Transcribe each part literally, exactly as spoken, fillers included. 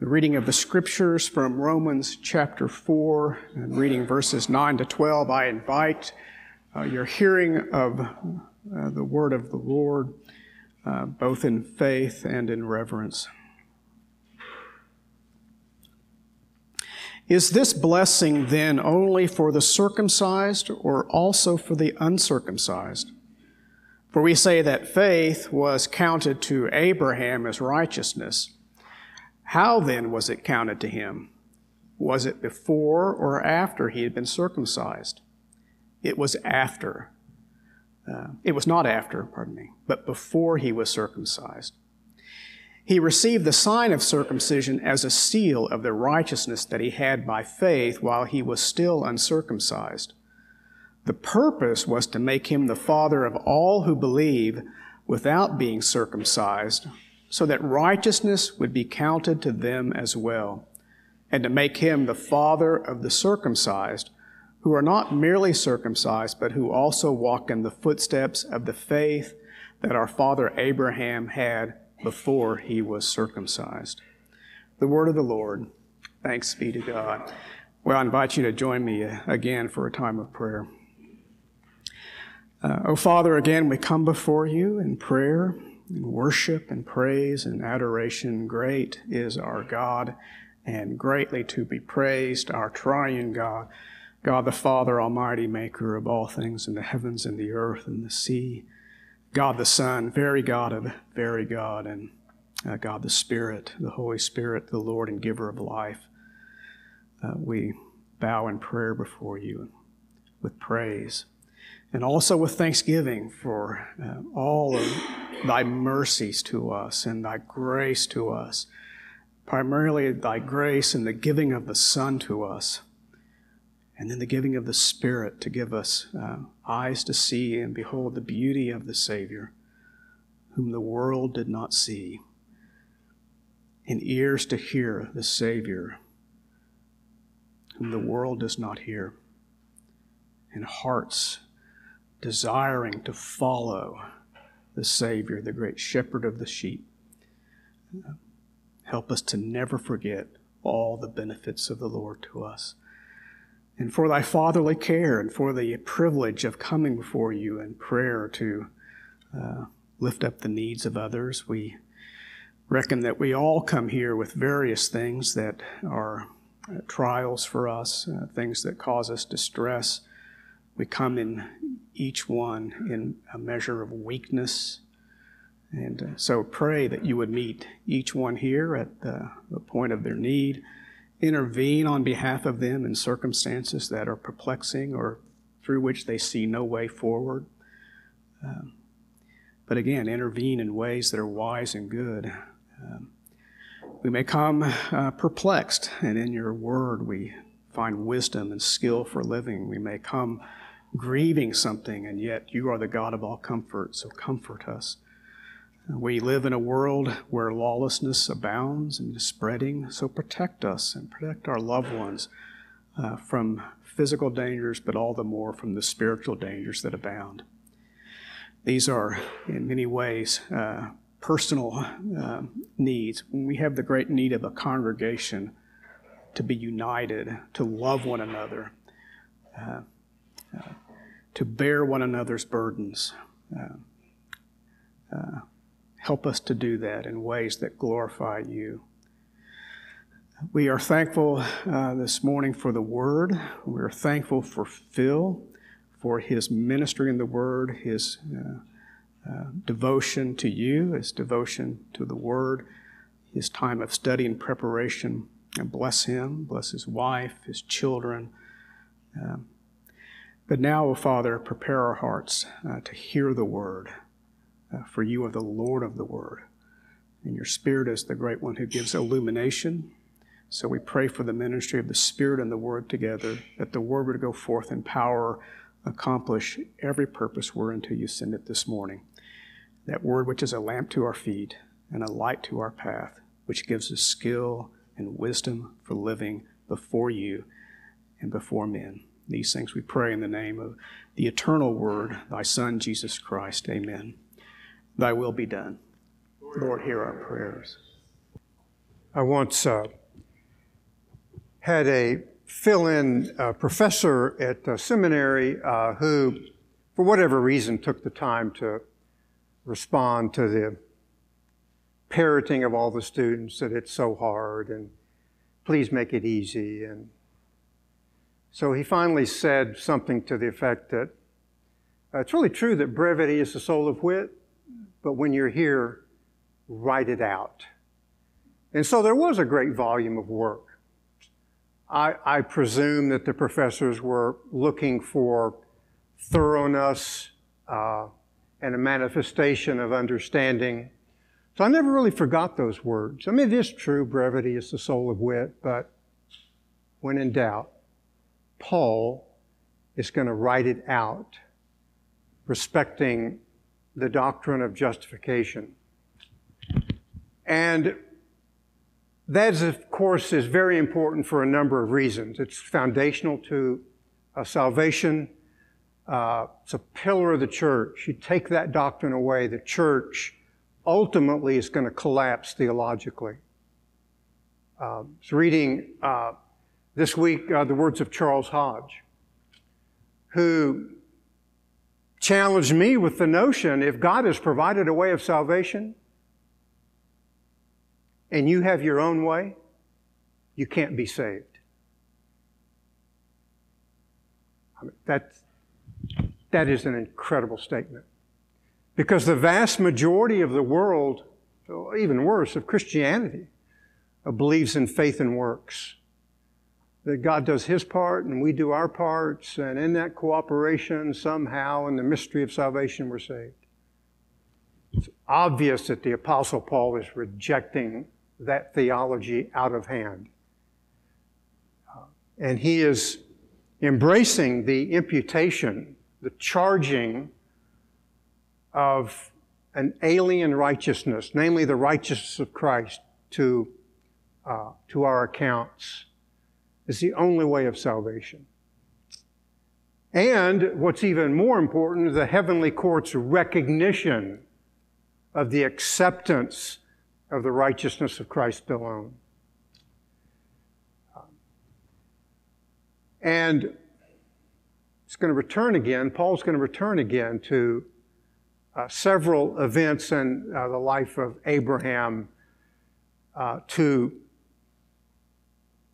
The reading of the scriptures from Romans chapter four, and reading verses nine to twelve, I invite uh, your hearing of uh, the word of the Lord, uh, both in faith and in reverence. Is this blessing then only for the circumcised or also for the uncircumcised? For we say that faith was counted to Abraham as righteousness. How then was it counted to him? Was it before or after he had been circumcised? It was after. Uh, it was not after, pardon me, but before he was circumcised. He received the sign of circumcision as a seal of the righteousness that he had by faith while he was still uncircumcised. The purpose was to make him the father of all who believe without being circumcised, so that righteousness would be counted to them as well, and to make him the father of the circumcised, who are not merely circumcised, but who also walk in the footsteps of the faith that our father Abraham had before he was circumcised. The word of the Lord. Thanks be to God. Well, I invite you to join me again for a time of prayer. Uh, oh, Father, again, we come before you in prayer, in worship and praise and adoration. Great is our God, and greatly to be praised, our triune God, God the Father, almighty maker of all things in the heavens and the earth and the sea, God the Son, very God of very God, and uh, God the Spirit, the Holy Spirit, the Lord and giver of life. Uh, we bow in prayer before you with praise, and also with thanksgiving for uh, all of thy mercies to us and thy grace to us, primarily thy grace in the giving of the Son to us, and then the giving of the Spirit to give us uh, eyes to see and behold the beauty of the Savior, whom the world did not see, and ears to hear the Savior, whom the world does not hear, and hearts desiring to follow the Savior, the great shepherd of the sheep. Help us to never forget all the benefits of the Lord to us, and for thy fatherly care, and for the privilege of coming before you in prayer to uh, lift up the needs of others. We reckon that we all come here with various things that are uh, trials for us, uh, things that cause us distress. We come in each one in a measure of weakness. And so pray that you would meet each one here at the, the point of their need, intervene on behalf of them in circumstances that are perplexing or through which they see no way forward. Um, but again, intervene in ways that are wise and good. Um, we may come uh, perplexed, and in your word we find wisdom and skill for living. We may come grieving something, and yet you are the God of all comfort, so comfort us. We live in a world where lawlessness abounds and is spreading, so protect us and protect our loved ones uh, from physical dangers, but all the more from the spiritual dangers that abound. These are, in many ways, uh, personal uh, needs. We have the great need of a congregation to be united, to love one another, uh, Uh, to bear one another's burdens. Uh, uh, help us to do that in ways that glorify you. We are thankful uh, this morning for the Word. We are thankful for Phil, for his ministry in the Word, his uh, uh, devotion to you, his devotion to the Word, his time of study and preparation. And bless him, bless his wife, his children. Uh, But now, O Father, prepare our hearts uh, to hear the word, uh, for you are the Lord of the word, and your Spirit is the great one who gives illumination. So we pray for the ministry of the Spirit and the word together, that the word would go forth in power, accomplish every purpose whereunto you send it this morning. That word which is a lamp to our feet and a light to our path, which gives us skill and wisdom for living before you and before men. These things we pray in the name of the eternal word, thy Son, Jesus Christ. Amen. Thy will be done. Lord, hear our prayers. I once uh, had a fill-in uh, professor at the seminary uh, who, for whatever reason, took the time to respond to the parroting of all the students that it's so hard and please make it easy. And so he finally said something to the effect that uh, it's really true that brevity is the soul of wit, but when you're here, write it out. And so there was a great volume of work. I, I presume that the professors were looking for thoroughness uh, and a manifestation of understanding. So I never really forgot those words. I mean, it is true, brevity is the soul of wit, but when in doubt, Paul is going to write it out, respecting the doctrine of justification. And that, is, of course, is very important for a number of reasons. It's foundational to uh, salvation. Uh, it's a pillar of the church. You take that doctrine away, the church ultimately is going to collapse theologically. Uh, I was reading uh, this week uh, the words of Charles Hodge, who challenged me with the notion, if God has provided a way of salvation, and you have your own way, you can't be saved. I mean, that's, that is an incredible statement. Because the vast majority of the world, or even worse, of Christianity, believes in faith and works. That God does His part and we do our parts, and in that cooperation, somehow, in the mystery of salvation, we're saved. It's obvious that the Apostle Paul is rejecting that theology out of hand. Uh, and he is embracing the imputation, the charging of an alien righteousness, namely the righteousness of Christ, to, uh, to our accounts, is the only way of salvation. And what's even more important, the heavenly court's recognition of the acceptance of the righteousness of Christ alone. And it's going to return again, Paul's going to return again to uh, several events in uh, the life of Abraham uh, to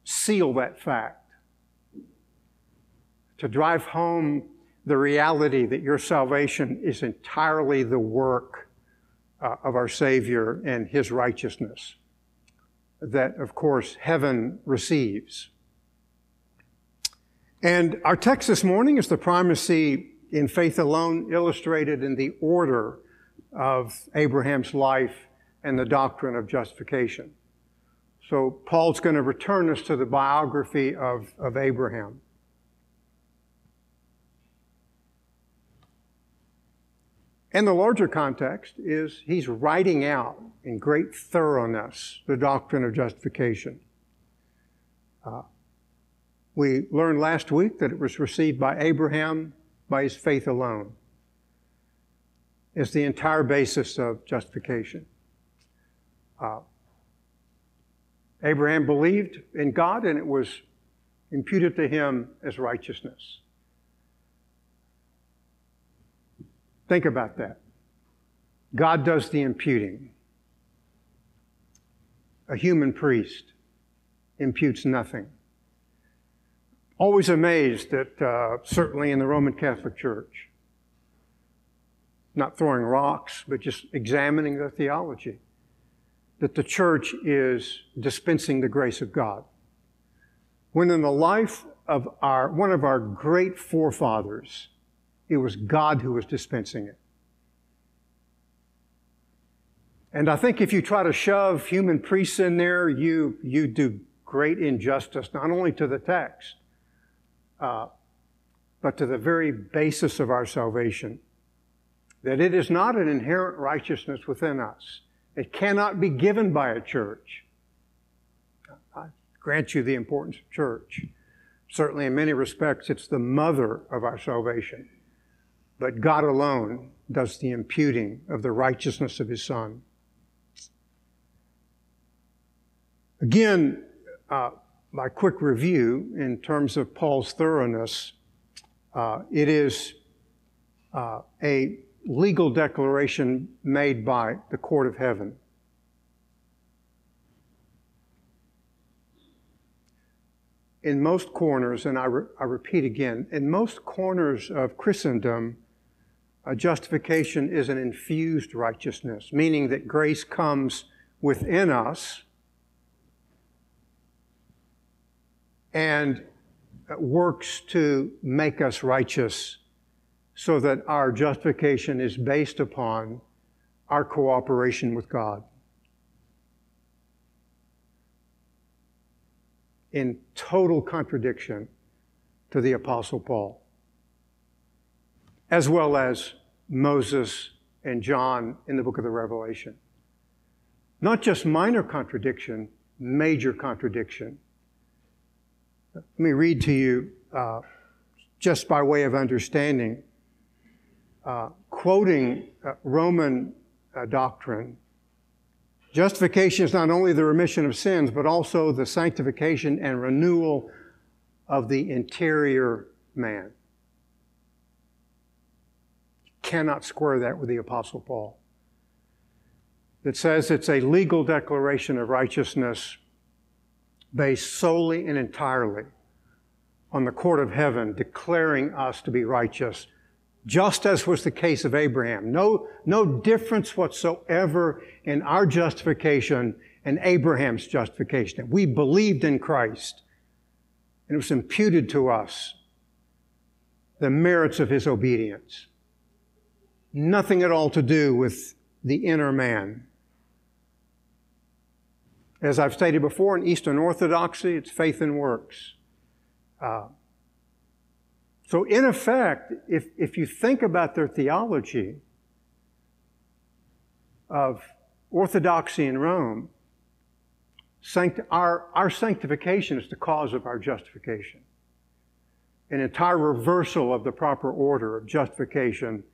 seal that fact, to drive home the reality that your salvation is entirely the work Uh, of our Savior and His righteousness that, of course, heaven receives. And our text this morning is the primacy in faith alone illustrated in the order of Abraham's life and the doctrine of justification. So Paul's going to return us to the biography of, of Abraham. And the larger context is he's writing out in great thoroughness the doctrine of justification. Uh, we learned last week that it was received by Abraham by his faith alone. It's the entire basis of justification. Uh, Abraham believed in God and it was imputed to him as righteousness. Think about that. God does the imputing. A human priest imputes nothing. Always amazed that, uh, certainly in the Roman Catholic Church, not throwing rocks, but just examining their theology, that the church is dispensing the grace of God. When in the life of our, one of our great forefathers, it was God who was dispensing it. And I think if you try to shove human priests in there, you, you do great injustice, not only to the text, uh, but to the very basis of our salvation. That it is not an inherent righteousness within us. It cannot be given by a church. I grant you the importance of church. Certainly in many respects, it's the mother of our salvation. But God alone does the imputing of the righteousness of His Son. Again, uh, my quick review in terms of Paul's thoroughness, uh, it is uh, a legal declaration made by the court of heaven. In most corners, and I, re I repeat again, in most corners of Christendom, uh, justification is an infused righteousness, meaning that grace comes within us and works to make us righteous so that our justification is based upon our cooperation with God. In total contradiction to the Apostle Paul, as well as Moses and John in the book of the Revelation. Not just minor contradiction, major contradiction. Let me read to you, uh, just by way of understanding, uh, quoting uh, Roman uh, doctrine. Justification is not only the remission of sins, but also the sanctification and renewal of the interior man. You cannot square that with the Apostle Paul. It says it's a legal declaration of righteousness based solely and entirely on the court of heaven declaring us to be righteous, just as was the case of Abraham. No, no difference whatsoever in our justification and Abraham's justification. We believed in Christ, and it was imputed to us the merits of his obedience. Nothing at all to do with the inner man. As I've stated before, in Eastern Orthodoxy, it's faith and works. Uh, So in effect, if, if you think about their theology of orthodoxy in Rome, sanct our, our sanctification is the cause of our justification. An entire reversal of the proper order of justification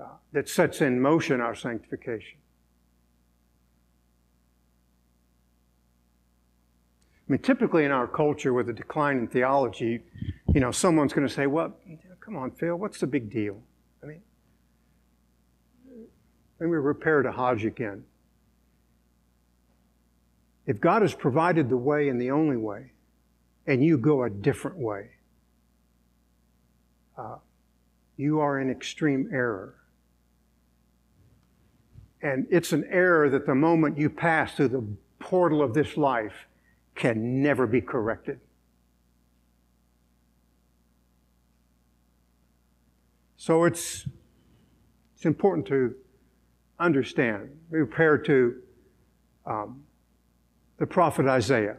uh, that sets in motion our sanctification. I mean, typically in our culture with a decline in theology, you know, someone's going to say, well, come on, Phil, what's the big deal? I mean, let me repair to Hodge again. If God has provided the way and the only way, and you go a different way, uh, you are in extreme error. And it's an error that the moment you pass through the portal of this life, can never be corrected. So it's, it's important to understand. We refer to um, the prophet Isaiah,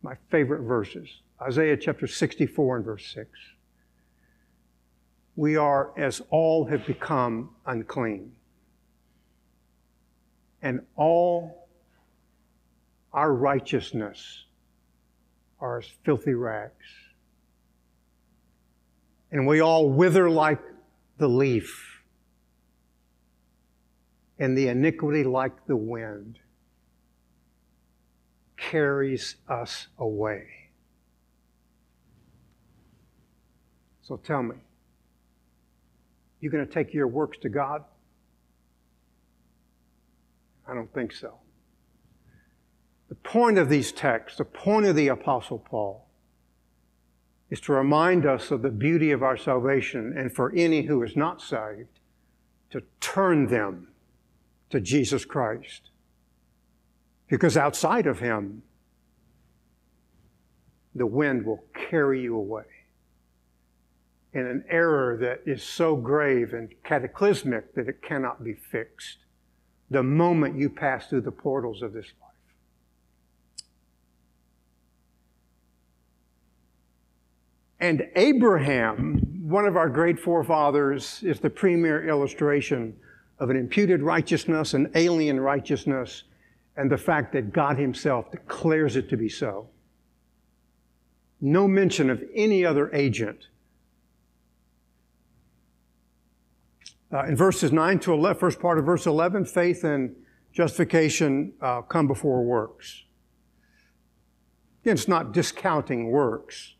my favorite verses. Isaiah chapter sixty-four and verse six. We are as all have become unclean, and all our righteousness are as filthy rags. And we all wither like the leaf, and the iniquity like the wind carries us away. So tell me, you going to take your works to God? I don't think so. The point of these texts, the point of the Apostle Paul, is to remind us of the beauty of our salvation, and for any who is not saved, to turn them to Jesus Christ. Because outside of him, the wind will carry you away in an error that is so grave and cataclysmic that it cannot be fixed the moment you pass through the portals of this life. And Abraham, one of our great forefathers, is the premier illustration of an imputed righteousness, an alien righteousness, and the fact that God himself declares it to be so. No mention of any other agent. Uh, in verses nine to eleven, first part of verse eleven, faith and justification uh, come before works. It's not discounting works,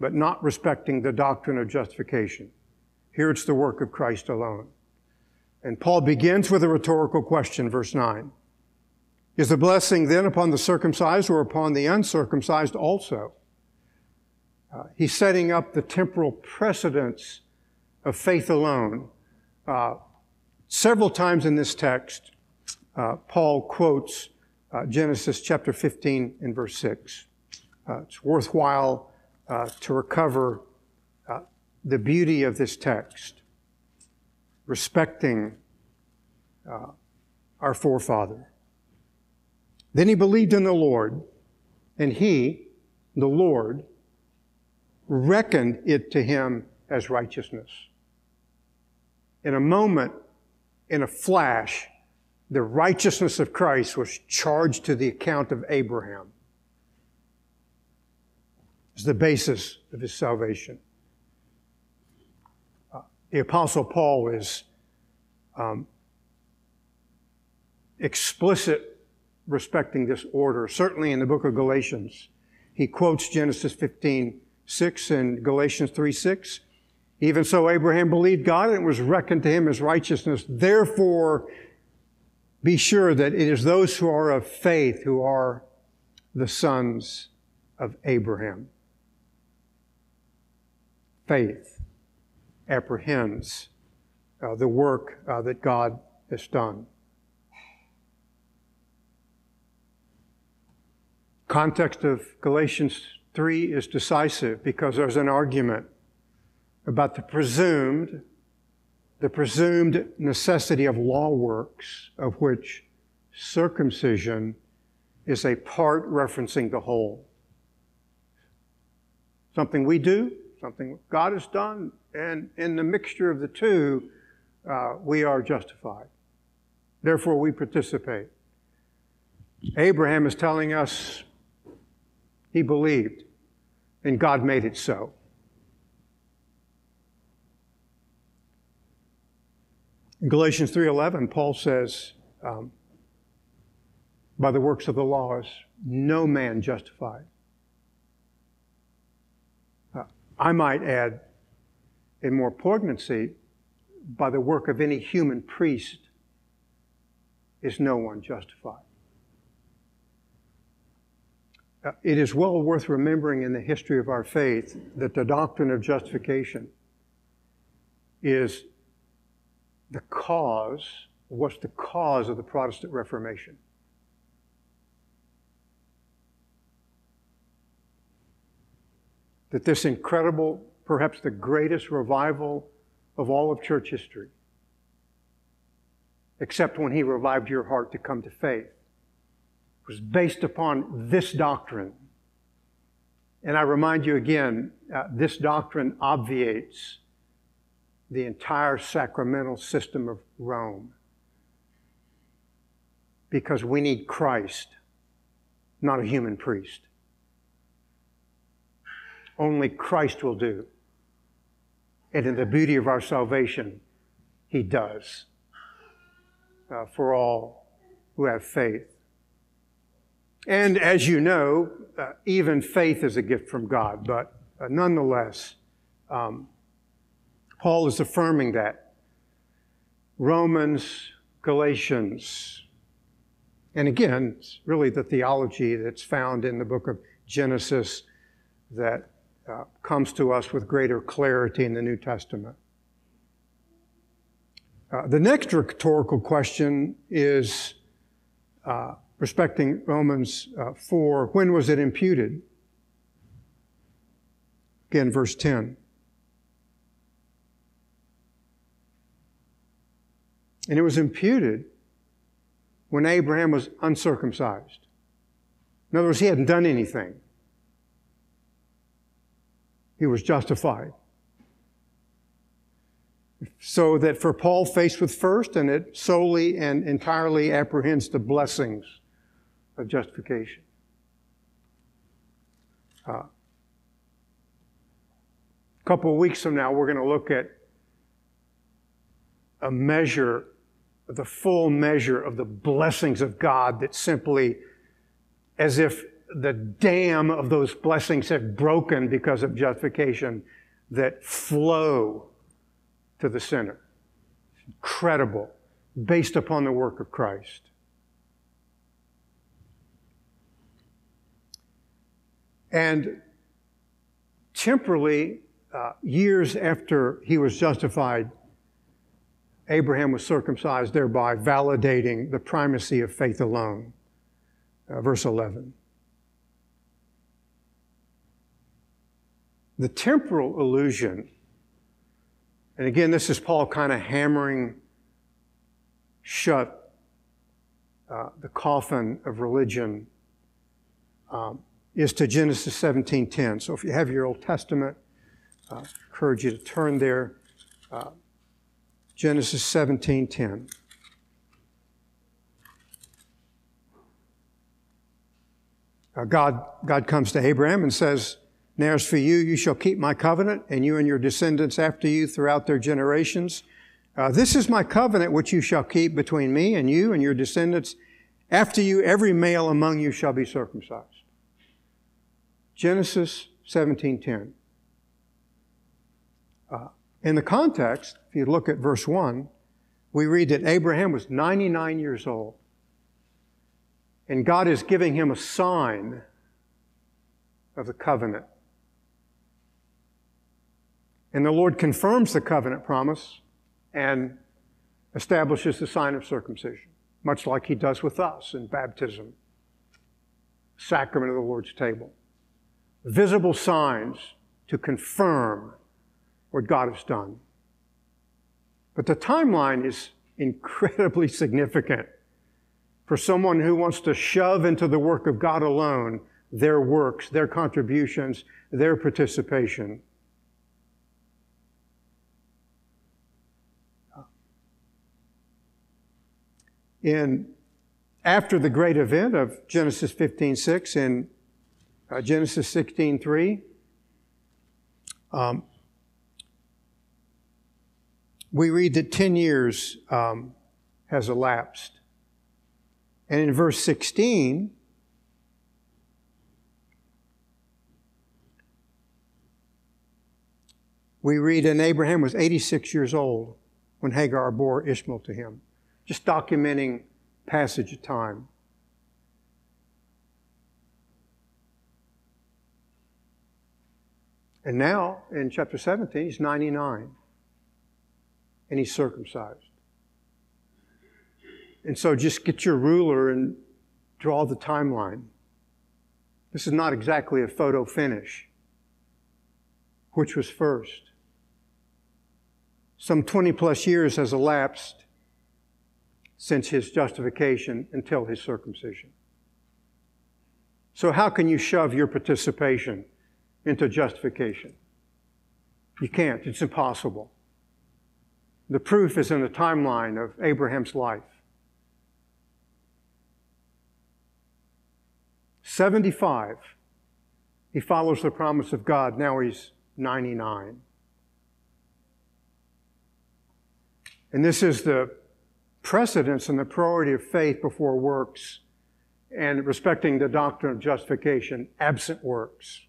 but not respecting the doctrine of justification. Here it's the work of Christ alone. And Paul begins with a rhetorical question, verse nine. Is the blessing then upon the circumcised or upon the uncircumcised also? Uh, he's setting up the temporal precedence of faith alone. Uh, several times in this text, uh, Paul quotes uh, Genesis chapter fifteen and verse six. Uh, it's worthwhile uh, to recover uh, the beauty of this text, respecting uh, our forefather. Then he believed in the Lord, and he, the Lord, reckoned it to him as righteousness. In a moment, in a flash, the righteousness of Christ was charged to the account of Abraham as the basis of his salvation. Uh, the Apostle Paul is um, explicit respecting this order. Certainly in the book of Galatians, he quotes Genesis fifteen six and Galatians three six. Even so, Abraham believed God, and it was reckoned to him as righteousness. Therefore, be sure that it is those who are of faith who are the sons of Abraham. Faith apprehends uh, the work uh, that God has done. Context of Galatians three is decisive because there's an argument about the presumed, the presumed necessity of law works, of which circumcision is a part referencing the whole. Something we do, something God has done, and in the mixture of the two, uh, we are justified. Therefore, we participate. Abraham is telling us he believed, and God made it so. In Galatians three eleven, Paul says, um, by the works of the law is no man justified. Uh, I might add, in more poignancy, by the work of any human priest is no one justified. It is well worth remembering in the history of our faith that the doctrine of justification is the cause, what's the cause of the Protestant Reformation. That this incredible, perhaps the greatest revival of all of church history, except when he revived your heart to come to faith, was based upon this doctrine. And I remind you again, uh, this doctrine obviates the entire sacramental system of Rome, because we need Christ, not a human priest. Only Christ will do. And in the beauty of our salvation, he does uh, for all who have faith. And as you know, uh, even faith is a gift from God. But uh, nonetheless, um, Paul is affirming that. Romans, Galatians, and again, it's really the theology that's found in the book of Genesis that uh, comes to us with greater clarity in the New Testament. Uh, the next rhetorical question is, uh, respecting Romans four, when was it imputed? Again, verse ten. And it was imputed when Abraham was uncircumcised. In other words, he hadn't done anything. He was justified. So that for Paul, faced with first, and it solely and entirely apprehends the blessings of justification. Uh, a couple of weeks from now, we're going to look at a measure, the full measure of the blessings of God that simply, as if the dam of those blessings have broken because of justification that flow to the sinner. It's incredible, based upon the work of Christ. And temporally, uh, years after he was justified, Abraham was circumcised, thereby validating the primacy of faith alone. Uh, verse eleven. The temporal illusion, and again, this is Paul kind of hammering shut uh, the coffin of religion, um, is to Genesis seventeen ten. So if you have your Old Testament, I uh, encourage you to turn there. Uh, Genesis seventeen ten. Uh, God, God comes to Abraham and says, "Now as for you, you shall keep my covenant, and you and your descendants after you throughout their generations. Uh, this is my covenant which you shall keep between me and you and your descendants. After you, every male among you shall be circumcised." Genesis seventeen ten. Uh, in the context, if you look at verse one, we read that Abraham was ninety-nine years old. And God is giving him a sign of the covenant. And the Lord confirms the covenant promise and establishes the sign of circumcision, much like he does with us in baptism, sacrament of the Lord's table. Visible signs to confirm what God has done. But the timeline is incredibly significant for someone who wants to shove into the work of God alone their works, their contributions, their participation. In, after the great event of Genesis fifteen six in Uh, Genesis sixteen three, um, we read that ten years um, has elapsed. And in verse sixteen, we read, "And Abraham was eighty-six years old when Hagar bore Ishmael to him." Just documenting passage of time. And now, in chapter seventeen, he's ninety-nine, and he's circumcised. And so just get your ruler and draw the timeline. This is not exactly a photo finish. Which was first? Some twenty-plus years has elapsed since his justification until his circumcision. So how can you shove your participation into justification? You can't. It's impossible. The proof is in the timeline of Abraham's life. seventy-five, he follows the promise of God. Now he's ninety-nine. And this is the precedence and the priority of faith before works and respecting the doctrine of justification, absent works.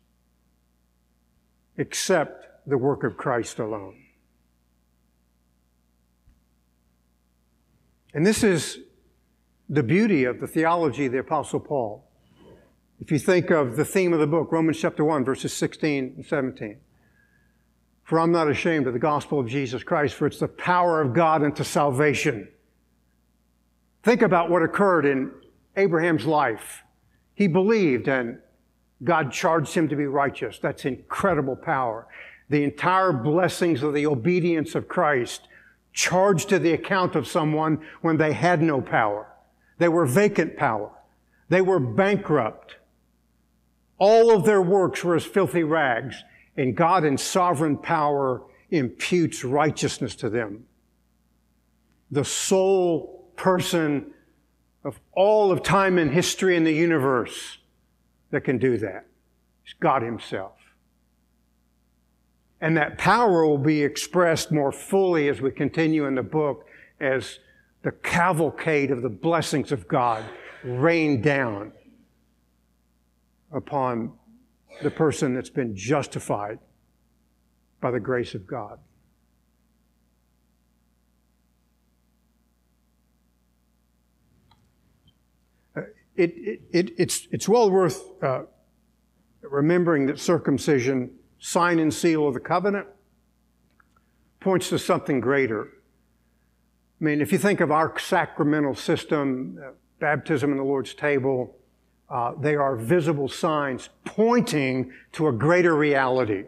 Except the work of Christ alone. And this is the beauty of the theology of the Apostle Paul. If you think of the theme of the book, Romans chapter one, verses sixteen and seventeen. "For I'm not ashamed of the gospel of Jesus Christ, for it's the power of God unto salvation." Think about what occurred in Abraham's life. He believed, and God charged him to be righteous. That's incredible power. The entire blessings of the obedience of Christ charged to the account of someone when they had no power. They were vacant power. They were bankrupt. All of their works were as filthy rags, and God in sovereign power imputes righteousness to them. The sole person of all of time and history in the universe that can do that. It's God himself. And that power will be expressed more fully as we continue in the book as the cavalcade of the blessings of God rain down upon the person that's been justified by the grace of God. It, it, it, it's, it's well worth uh, remembering that circumcision, sign and seal of the covenant, points to something greater. I mean, if you think of our sacramental system, uh, baptism and the Lord's table, uh, they are visible signs pointing to a greater reality.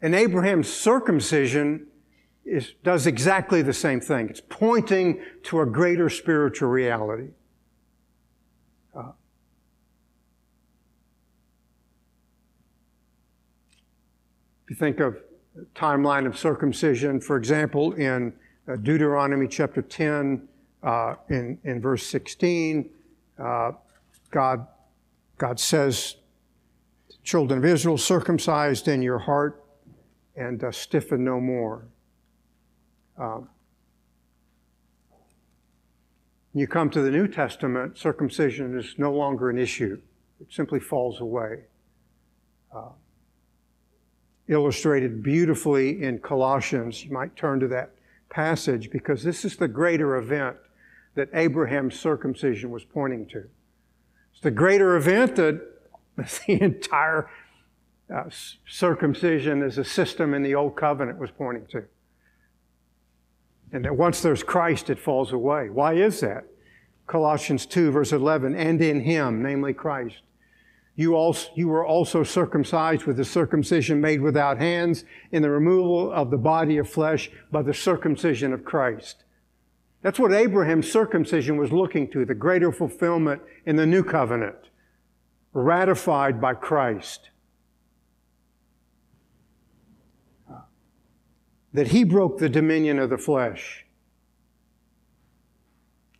And Abraham's circumcision is, does exactly the same thing. It's pointing to a greater spiritual reality. If you think of the timeline of circumcision, for example, in Deuteronomy chapter ten, uh, in, in verse sixteen, uh, God, God says, children of Israel, circumcised in your heart and uh, stiffen no more. Uh, when you come to the New Testament, circumcision is no longer an issue. It simply falls away. Uh, Illustrated beautifully in Colossians. You might turn to that passage because this is the greater event that Abraham's circumcision was pointing to. It's the greater event that the entire uh, circumcision as a system in the Old Covenant was pointing to. And that once there's Christ, it falls away. Why is that? Colossians two, verse eleven, and in Him, namely Christ, You, also, you were also circumcised with the circumcision made without hands in the removal of the body of flesh by the circumcision of Christ. That's what Abraham's circumcision was looking to, the greater fulfillment in the new covenant, ratified by Christ. That He broke the dominion of the flesh,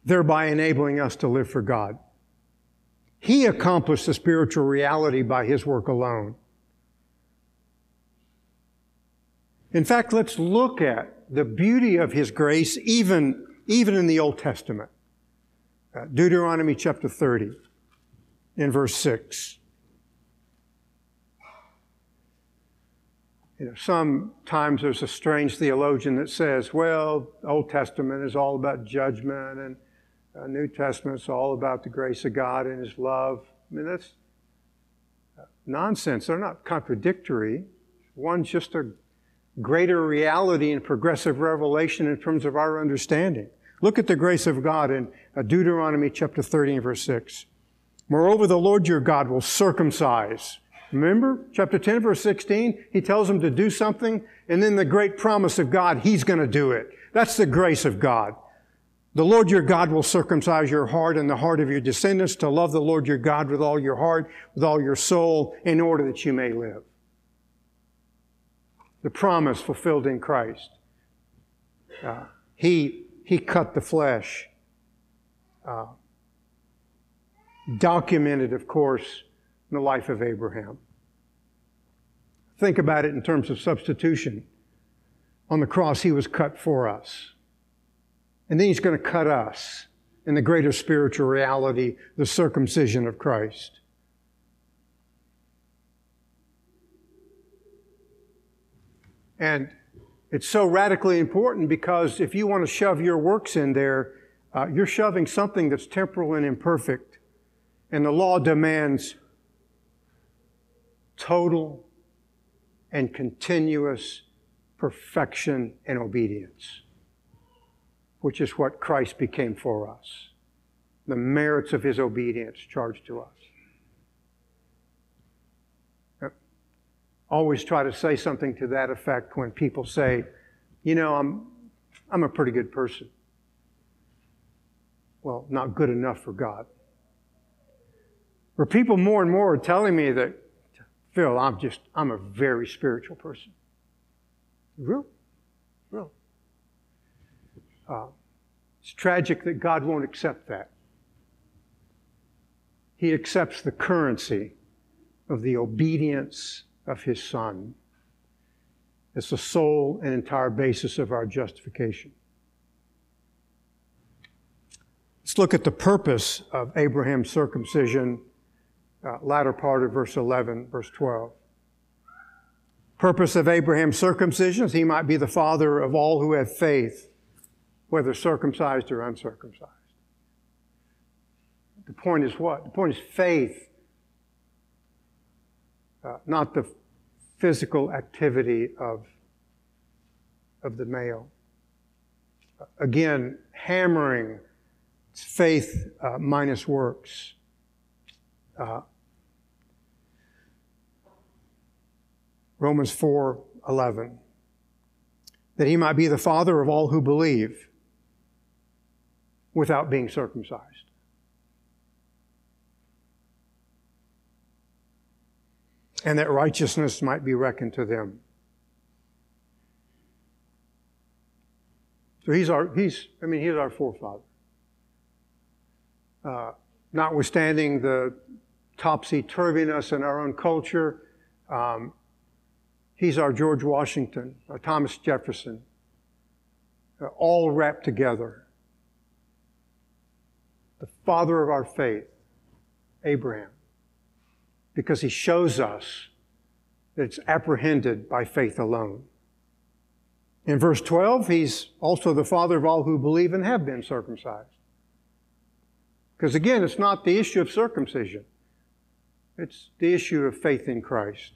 thereby enabling us to live for God. He accomplished the spiritual reality by His work alone. In fact, let's look at the beauty of His grace even, even in the Old Testament. Uh, Deuteronomy chapter thirty, in verse six. You know, sometimes there's a strange theologian that says, well, Old Testament is all about judgment and Uh, New Testament's all about the grace of God and His love. I mean, that's nonsense. They're not contradictory. One's just a greater reality and progressive revelation in terms of our understanding. Look at the grace of God in uh, Deuteronomy chapter thirty, verse six. Moreover, the Lord your God will circumcise. Remember, chapter ten, verse sixteen, He tells them to do something, and then the great promise of God, He's going to do it. That's the grace of God. The Lord your God will circumcise your heart and the heart of your descendants to love the Lord your God with all your heart, with all your soul, in order that you may live. The promise fulfilled in Christ. Uh, he, he cut the flesh. Uh, documented, of course, in the life of Abraham. Think about it in terms of substitution. On the cross, He was cut for us. And then He's going to cut us in the greater spiritual reality, the circumcision of Christ. And it's so radically important because if you want to shove your works in there, uh, you're shoving something that's temporal and imperfect. And the law demands total and continuous perfection and obedience, which is what Christ became for us. The merits of His obedience charged to us. I always try to say something to that effect when people say, you know, I'm, I'm a pretty good person. Well, not good enough for God. Where people more and more are telling me that, Phil, I'm just, I'm a very spiritual person. Really? Really? Uh, it's tragic that God won't accept that. He accepts the currency of the obedience of His Son. It's the sole and entire basis of our justification. Let's look at the purpose of Abraham's circumcision uh, latter part of verse eleven, verse twelve. Purpose of Abraham's circumcision is he might be the father of all who have faith, whether circumcised or uncircumcised. The point is what? The point is faith, uh, not the physical activity of, of the male. Again, hammering faith uh, minus works. Uh, Romans four eleven, that he might be the father of all who believe without being circumcised. And that righteousness might be reckoned to them. So he's our, he's, I mean, he's our forefather. Uh, notwithstanding the topsy-turviness in our own culture, um, he's our George Washington, our Thomas Jefferson, uh, all wrapped together. The father of our faith, Abraham, because he shows us that it's apprehended by faith alone. In verse twelve, he's also the father of all who believe and have been circumcised. Because again, it's not the issue of circumcision. It's the issue of faith in Christ.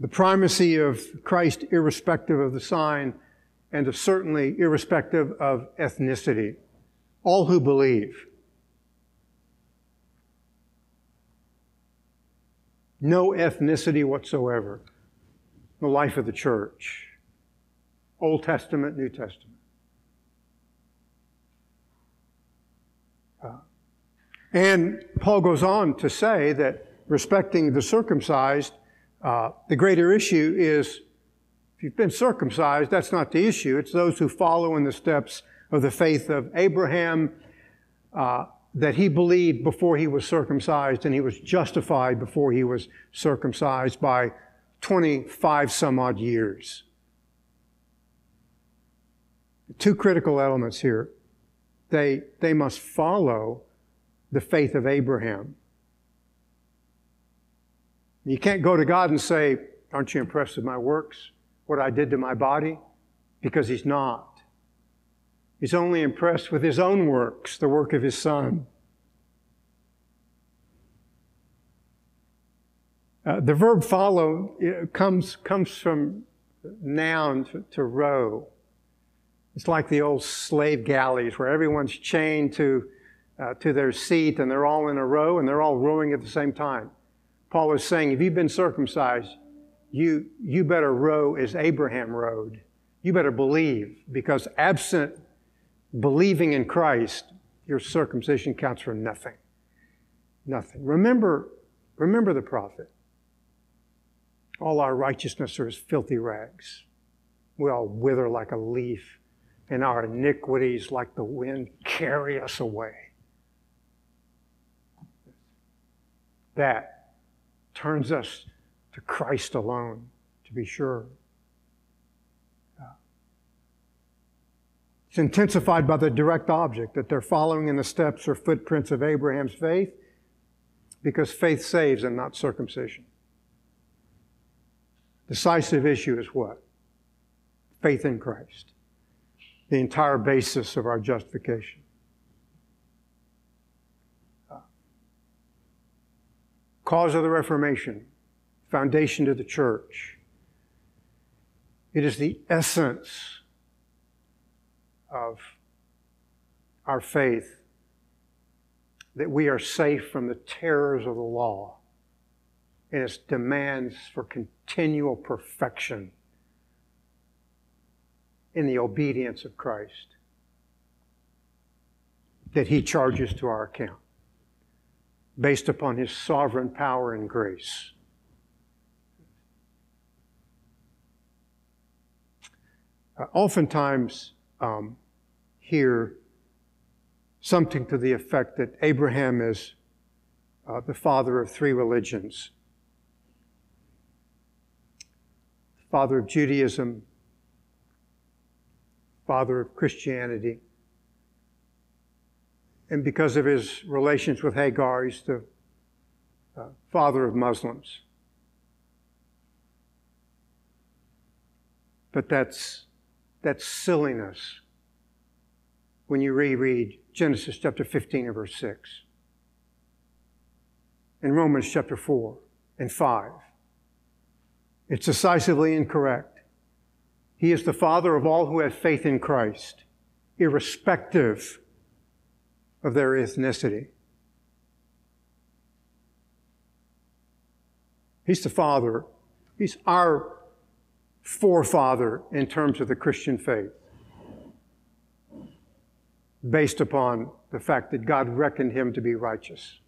The primacy of Christ irrespective of the sign and of certainly irrespective of ethnicity. All who believe. No ethnicity whatsoever. The life of the church. Old Testament, New Testament. Uh, and Paul goes on to say that respecting the circumcised, uh, the greater issue is, if you've been circumcised, that's not the issue. It's those who follow in the steps of the faith of Abraham, uh, that he believed before he was circumcised, and he was justified before he was circumcised by twenty-five some odd years. Two critical elements here. They, they must follow the faith of Abraham. You can't go to God and say, aren't you impressed with my works, what I did to my body? Because he's not. He's only impressed with his own works, the work of his son. Uh, the verb follow comes, comes from noun to, to row. It's like the old slave galleys where everyone's chained to, uh, to their seat and they're all in a row and they're all rowing at the same time. Paul is saying, if you've been circumcised, you, you better row as Abraham rowed. You better believe, because absent believing in Christ, your circumcision counts for nothing. Nothing. Remember, remember the prophet. All our righteousness are as filthy rags. We all wither like a leaf. And our iniquities, like the wind, carry us away. That turns us to Christ alone, to be sure. It's intensified by the direct object, that they're following in the steps or footprints of Abraham's faith, because faith saves and not circumcision. Decisive issue is what? Faith in Christ. The entire basis of our justification. Uh, cause of the Reformation, foundation to the church. It is the essence of our faith that we are safe from the terrors of the law and its demands for continual perfection in the obedience of Christ that he charges to our account based upon his sovereign power and grace. Uh, oftentimes um, hear something to the effect that Abraham is uh, the father of three religions. Father of Judaism, father of Christianity. And because of his relations with Hagar, he's the uh, father of Muslims. But that's, that's silliness when you reread Genesis chapter fifteen and verse six, and Romans chapter four and five. It's decisively incorrect. He is the father of all who have faith in Christ, irrespective of their ethnicity. He's the father. He's our forefather in terms of the Christian faith, based upon the fact that God reckoned him to be righteous.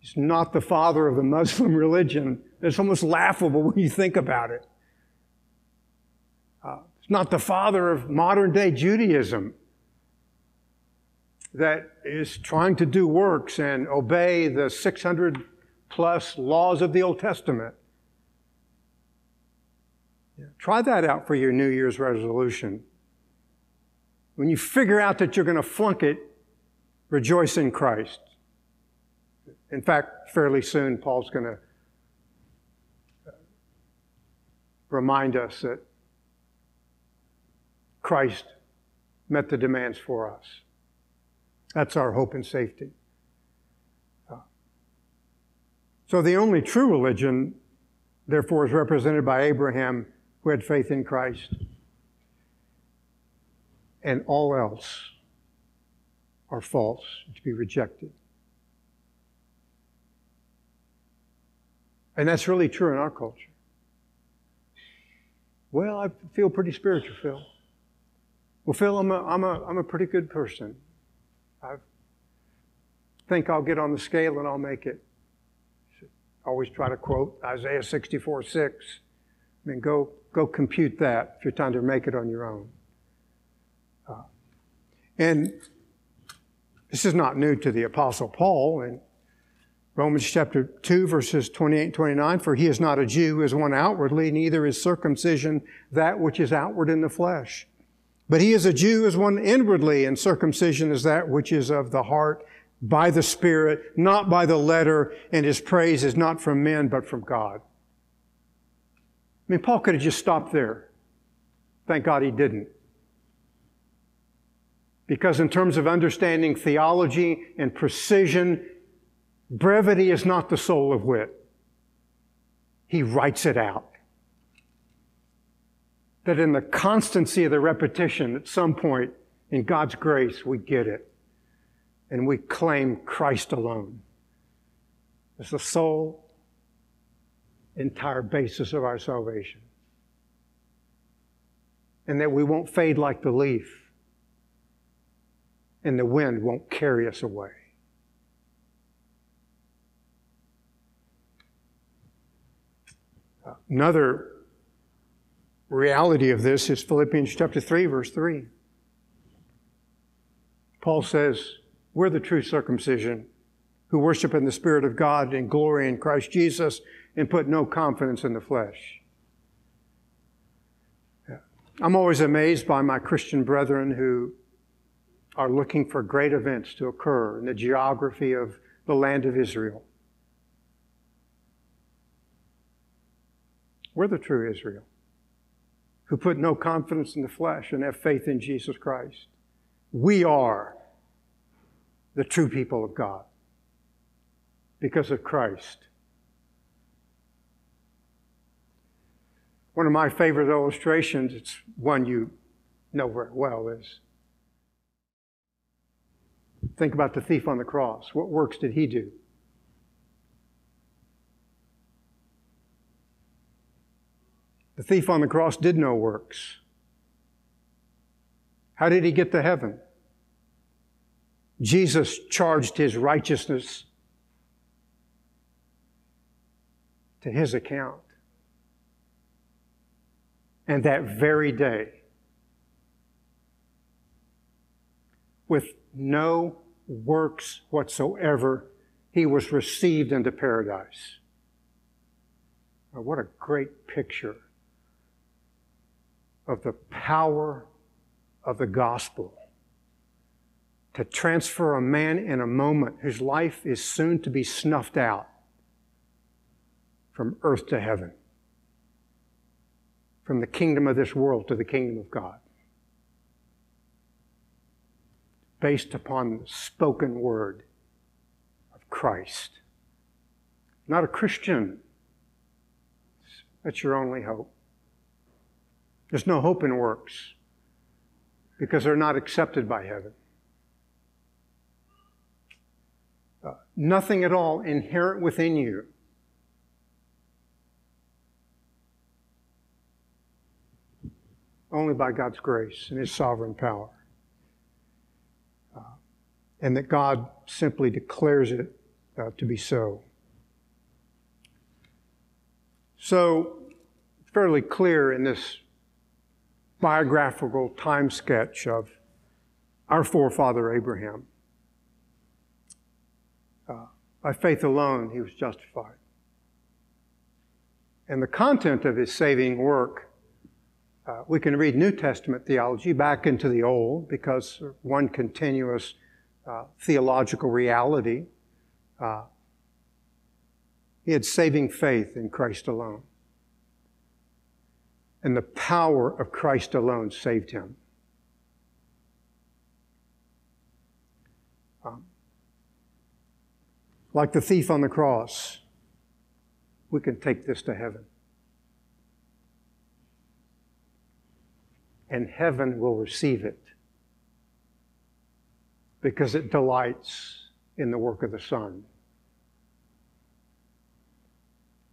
He's not the father of the Muslim religion. It's almost laughable when you think about it. Uh, he's not the father of modern-day Judaism that is trying to do works and obey the six hundred plus laws of the Old Testament. Try that out for your New Year's resolution. When you figure out that you're going to flunk it, rejoice in Christ. In fact, fairly soon, Paul's going to remind us that Christ met the demands for us. That's our hope and safety. So the only true religion, therefore, is represented by Abraham, who had faith in Christ, and all else are false, to be rejected. And that's really true in our culture. Well, I feel pretty spiritual, Phil. Well, Phil, I'm a, I'm a, I'm a pretty good person. I think I'll get on the scale and I'll make it. I always try to quote Isaiah sixty-four six. I mean, go, go compute that if you're trying to make it on your own. Uh, and this is not new to the Apostle Paul. In Romans chapter two, verses twenty-eight and twenty-nine, for he is not a Jew who is one outwardly, neither is circumcision that which is outward in the flesh. But he is a Jew as one inwardly, and circumcision is that which is of the heart by the Spirit, not by the letter, and his praise is not from men, but from God. I mean, Paul could have just stopped there. Thank God he didn't. Because in terms of understanding theology and precision, brevity is not the soul of wit. He writes it out. That in the constancy of the repetition, at some point, in God's grace, we get it. And we claim Christ alone as the sole, entire basis of our salvation. And that we won't fade like the leaf, and the wind won't carry us away. Another reality of this is Philippians chapter three, verse three. Paul says, we're the true circumcision who worship in the Spirit of God and glory in Christ Jesus and put no confidence in the flesh. Yeah. I'm always amazed by my Christian brethren who are looking for great events to occur in the geography of the land of Israel. We're the true Israel who put no confidence in the flesh and have faith in Jesus Christ. We are the true people of God, because of Christ. One of my favorite illustrations, it's one you know very well, is think about the thief on the cross. What works did he do? The thief on the cross did no works. How did he get to heaven? Jesus charged his righteousness to his account. And that very day, with no works whatsoever, he was received into paradise. Now, what a great picture of the power of the gospel, to transfer a man in a moment whose life is soon to be snuffed out from earth to heaven, from the kingdom of this world to the kingdom of God, based upon the spoken word of Christ. Not a Christian. That's your only hope. There's no hope in works because they're not accepted by heaven. Uh, nothing at all inherent within you only by God's grace and His sovereign power. Uh, and that God simply declares it uh, to be so. So, fairly clear in this biographical time sketch of our forefather Abraham. Uh, by faith alone, he was justified. And the content of his saving work, Uh, we can read New Testament theology back into the Old because one continuous uh, theological reality. Uh, he had saving faith in Christ alone. And the power of Christ alone saved him. Um, like the thief on the cross, we can take this to heaven. And heaven will receive it because it delights in the work of the Son.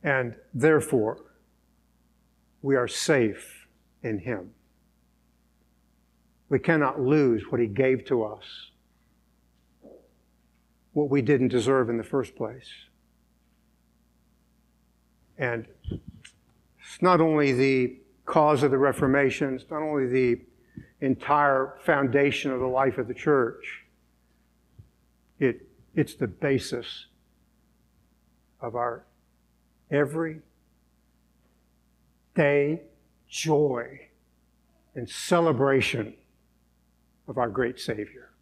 And therefore, we are safe in Him. We cannot lose what He gave to us, what we didn't deserve in the first place. And it's not only the cause of the Reformation, it's not only the entire foundation of the life of the church, it, it's the basis of our everyday joy and celebration of our great Savior.